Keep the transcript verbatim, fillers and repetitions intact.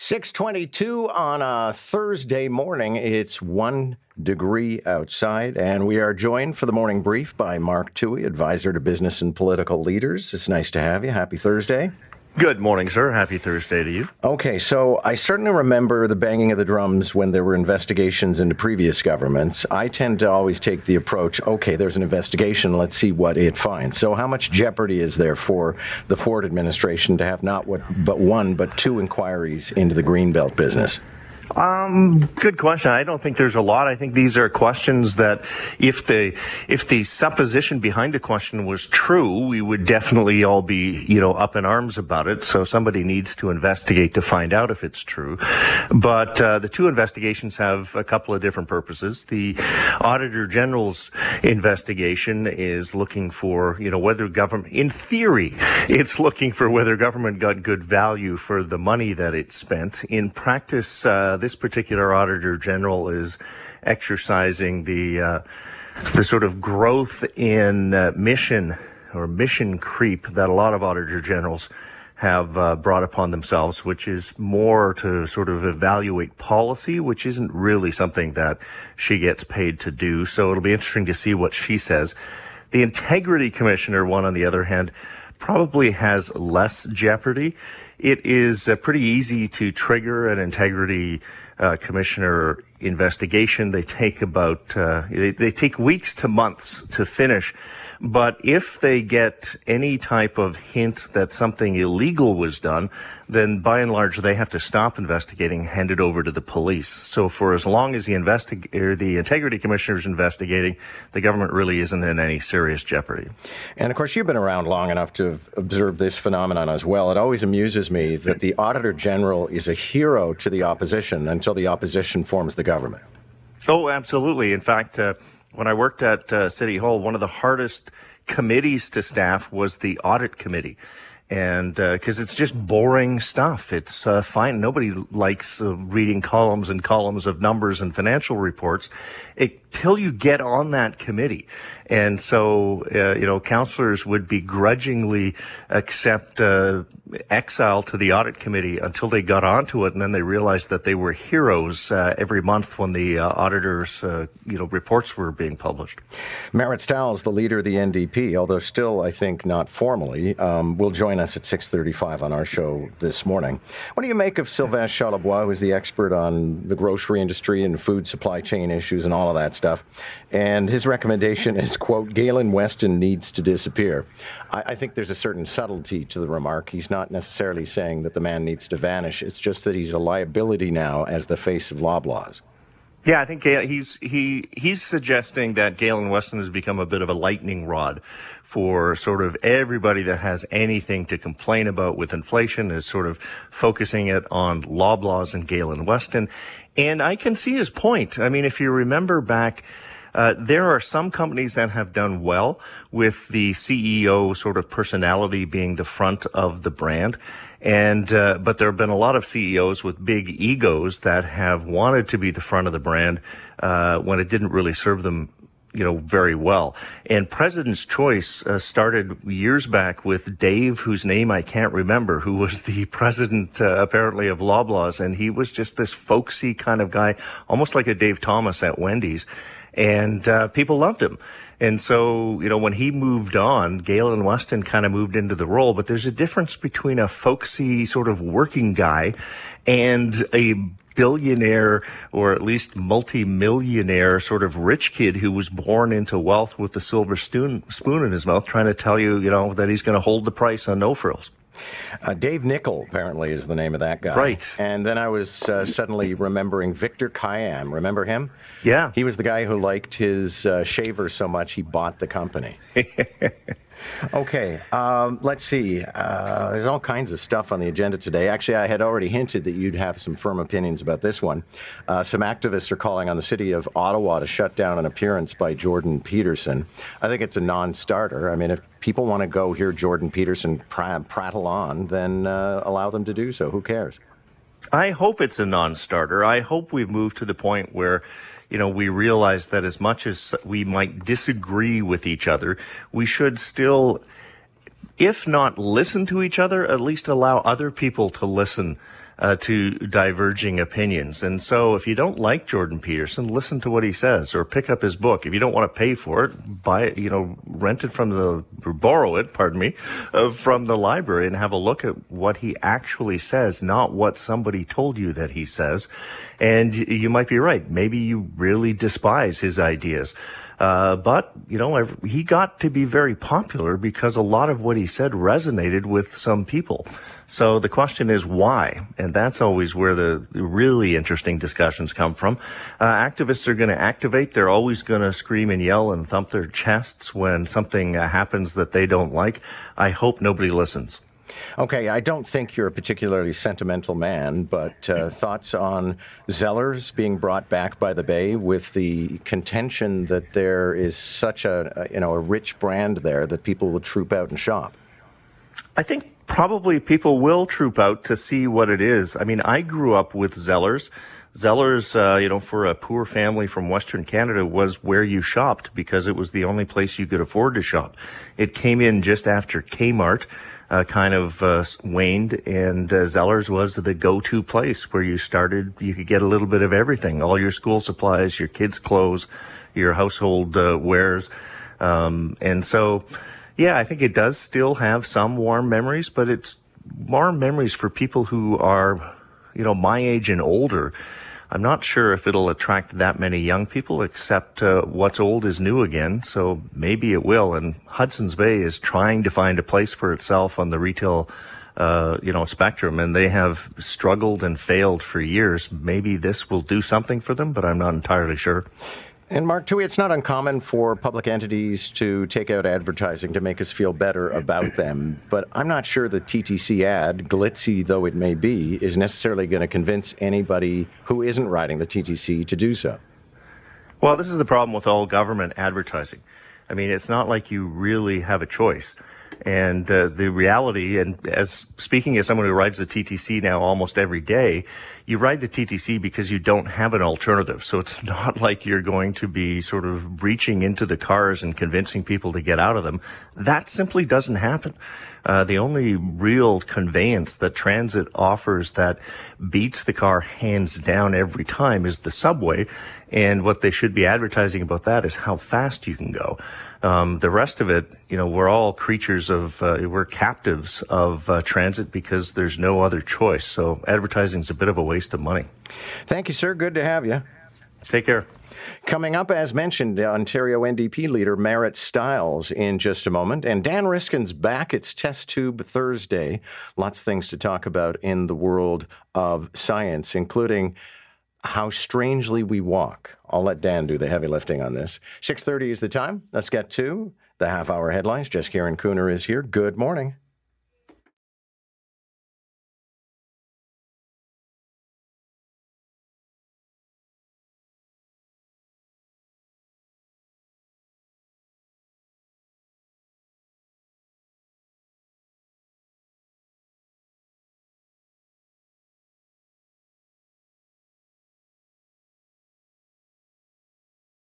six twenty-two on a Thursday morning. It's one degree outside, and we are joined for the morning brief by Mark Towhey, advisor to business and political leaders. It's nice to have you. Happy Thursday. Good morning, sir. Happy Thursday to you. Okay, so I certainly remember the banging of the drums when there were investigations into previous governments. I tend to always take the approach, okay, there's an investigation, let's see what it finds. So how much jeopardy is there for the Ford administration to have not what, but one, but two inquiries into the Greenbelt business? Um, good question. I don't think there's a lot. I think these are questions that if the, if the supposition behind the question was true, we would definitely all be, you know, up in arms about it. So somebody needs to investigate to find out if it's true. But, uh, the two investigations have a couple of different purposes. The Auditor General's investigation is looking for, you know, whether government, in theory, it's looking for whether government got good value for the money that it spent. In practice, uh, this particular Auditor General is exercising the uh, the sort of growth in uh, mission or mission creep that a lot of Auditor Generals have uh, brought upon themselves, which is more to sort of evaluate policy, which isn't really something that she gets paid to do. So it'll be interesting to see what she says. The Integrity Commissioner, one on the other hand, probably has less jeopardy. It is uh, pretty easy to trigger an integrity uh, commissioner investigation. They take about, uh, they, they take weeks to months to finish. But if they get any type of hint that something illegal was done, then by and large, they have to stop investigating, hand it over to the police. So for as long as the investi- or the integrity commissioner is investigating, the government really isn't in any serious jeopardy. And of course, you've been around long enough to observe this phenomenon as well. It always amuses me that the Auditor General is a hero to the opposition until the opposition forms the government. Oh, absolutely. In fact, uh, when I worked at uh, City Hall, one of the hardest committees to staff was the audit committee. And because uh, it's just boring stuff. It's uh, fine. Nobody likes uh, reading columns and columns of numbers and financial reports until you get on that committee. And so, uh, you know, counselors would begrudgingly accept uh, exile to the audit committee until they got onto it. And then they realized that they were heroes uh, every month when the uh, auditors, uh, you know, reports were being published. Marit Stiles, the leader of the N D P, although still, I think, not formally, um, will join us at six thirty-five on our show this morning. What do you make of Sylvain Charlebois, who's the expert on the grocery industry and food supply chain issues and all of that stuff? And his recommendation is, quote, Galen Weston needs to disappear. I, I think there's a certain subtlety to the remark. He's not necessarily saying that the man needs to vanish. It's just that he's a liability now as the face of Loblaws. Yeah, I think he's he he's suggesting that Galen Weston has become a bit of a lightning rod for sort of everybody that has anything to complain about with inflation, is sort of focusing it on Loblaws and Galen Weston. And I can see his point. I mean, if you remember back, uh, there are some companies that have done well with the C E O sort of personality being the front of the brand. And, uh, but there have been a lot of C E Os with big egos that have wanted to be the front of the brand, uh, when it didn't really serve them, you know, very well. And President's Choice uh, started years back with Dave, whose name I can't remember, who was the president, uh, apparently, of Loblaws. And he was just this folksy kind of guy, almost like a Dave Thomas at Wendy's. And uh, people loved him. And so, you know, when he moved on, Galen Weston kind of moved into the role. But there's a difference between a folksy sort of working guy and a billionaire, or at least multi-millionaire sort of rich kid who was born into wealth with a silver spoon in his mouth, trying to tell you, you know, that he's going to hold the price on no frills. Uh, Dave Nichol, apparently, is the name of that guy. Right. And then I was uh, suddenly remembering Victor Kiam. Remember him? Yeah. He was the guy who liked his uh, shaver so much he bought the company. Okay, um, let's see. Uh, there's all kinds of stuff on the agenda today. Actually, I had already hinted that you'd have some firm opinions about this one. Uh, some activists are calling on the city of Ottawa to shut down an appearance by Jordan Peterson. I think it's a non-starter. I mean, if people want to go hear Jordan Peterson pr- prattle on, then uh, allow them to do so. Who cares? I hope it's a non-starter. I hope we've moved to the point where, you know, we realize that as much as we might disagree with each other, we should still, if not listen to each other, at least allow other people to listen uh, to diverging opinions. And so if you don't like Jordan Peterson, listen to what he says or pick up his book. If you don't want to pay for it, buy it, you know, rent it from the, or borrow it, pardon me, uh, from the library and have a look at what he actually says, not what somebody told you that he says. And you might be right. Maybe you really despise his ideas. Uh, but, you know, he got to be very popular because a lot of what he said resonated with some people. So the question is why? And that's always where the really interesting discussions come from. Uh, activists are going to activate. They're always going to scream and yell and thump their chests when something uh, happens that they don't like. I hope nobody listens. Okay, I don't think you're a particularly sentimental man, but uh, thoughts on Zellers being brought back by the Bay with the contention that there is such a, you know, a rich brand there that people will troop out and shop? I think probably people will troop out to see what it is. I mean, I grew up with Zellers. Zellers, uh, you know, for a poor family from Western Canada, was where you shopped because it was the only place you could afford to shop. It came in just after Kmart uh, kind of uh, waned, and uh, Zellers was the go-to place where you started. You could get a little bit of everything, all your school supplies, your kids' clothes, your household uh, wares. Um, and so, yeah, I think it does still have some warm memories, but it's warm memories for people who are, you know, my age and older. I'm not sure if it'll attract that many young people, except uh, what's old is new again, so maybe it will. And Hudson's Bay is trying to find a place for itself on the retail, uh, you know, spectrum, and they have struggled and failed for years. Maybe this will do something for them, but I'm not entirely sure. And Mark Towhey, it's not uncommon for public entities to take out advertising to make us feel better about them. But I'm not sure the T T C ad, glitzy though it may be, is necessarily going to convince anybody who isn't riding the T T C to do so. Well, this is the problem with all government advertising. I mean, it's not like you really have a choice. And uh, the reality, and as speaking as someone who rides the T T C now almost every day, you ride the T T C because you don't have an alternative. So it's not like you're going to be sort of reaching into the cars and convincing people to get out of them. That simply doesn't happen. Uh, the only real conveyance that transit offers that beats the car hands down every time is the subway. And what they should be advertising about that is how fast you can go. Um, the rest of it, you know, we're all creatures of, uh, we're captives of uh, transit because there's no other choice. So advertising is a bit of a waste of money. Thank you, sir. Good to have you. Take care. Coming up, as mentioned, Ontario N D P leader Marit Stiles in just a moment. And Dan Riskin's back. It's Test Tube Thursday. Lots of things to talk about in the world of science, including how strangely we walk. I'll let Dan do the heavy lifting on this. six thirty is the time. Let's get to the half-hour headlines. Jess Kieran Cooner is here. Good morning.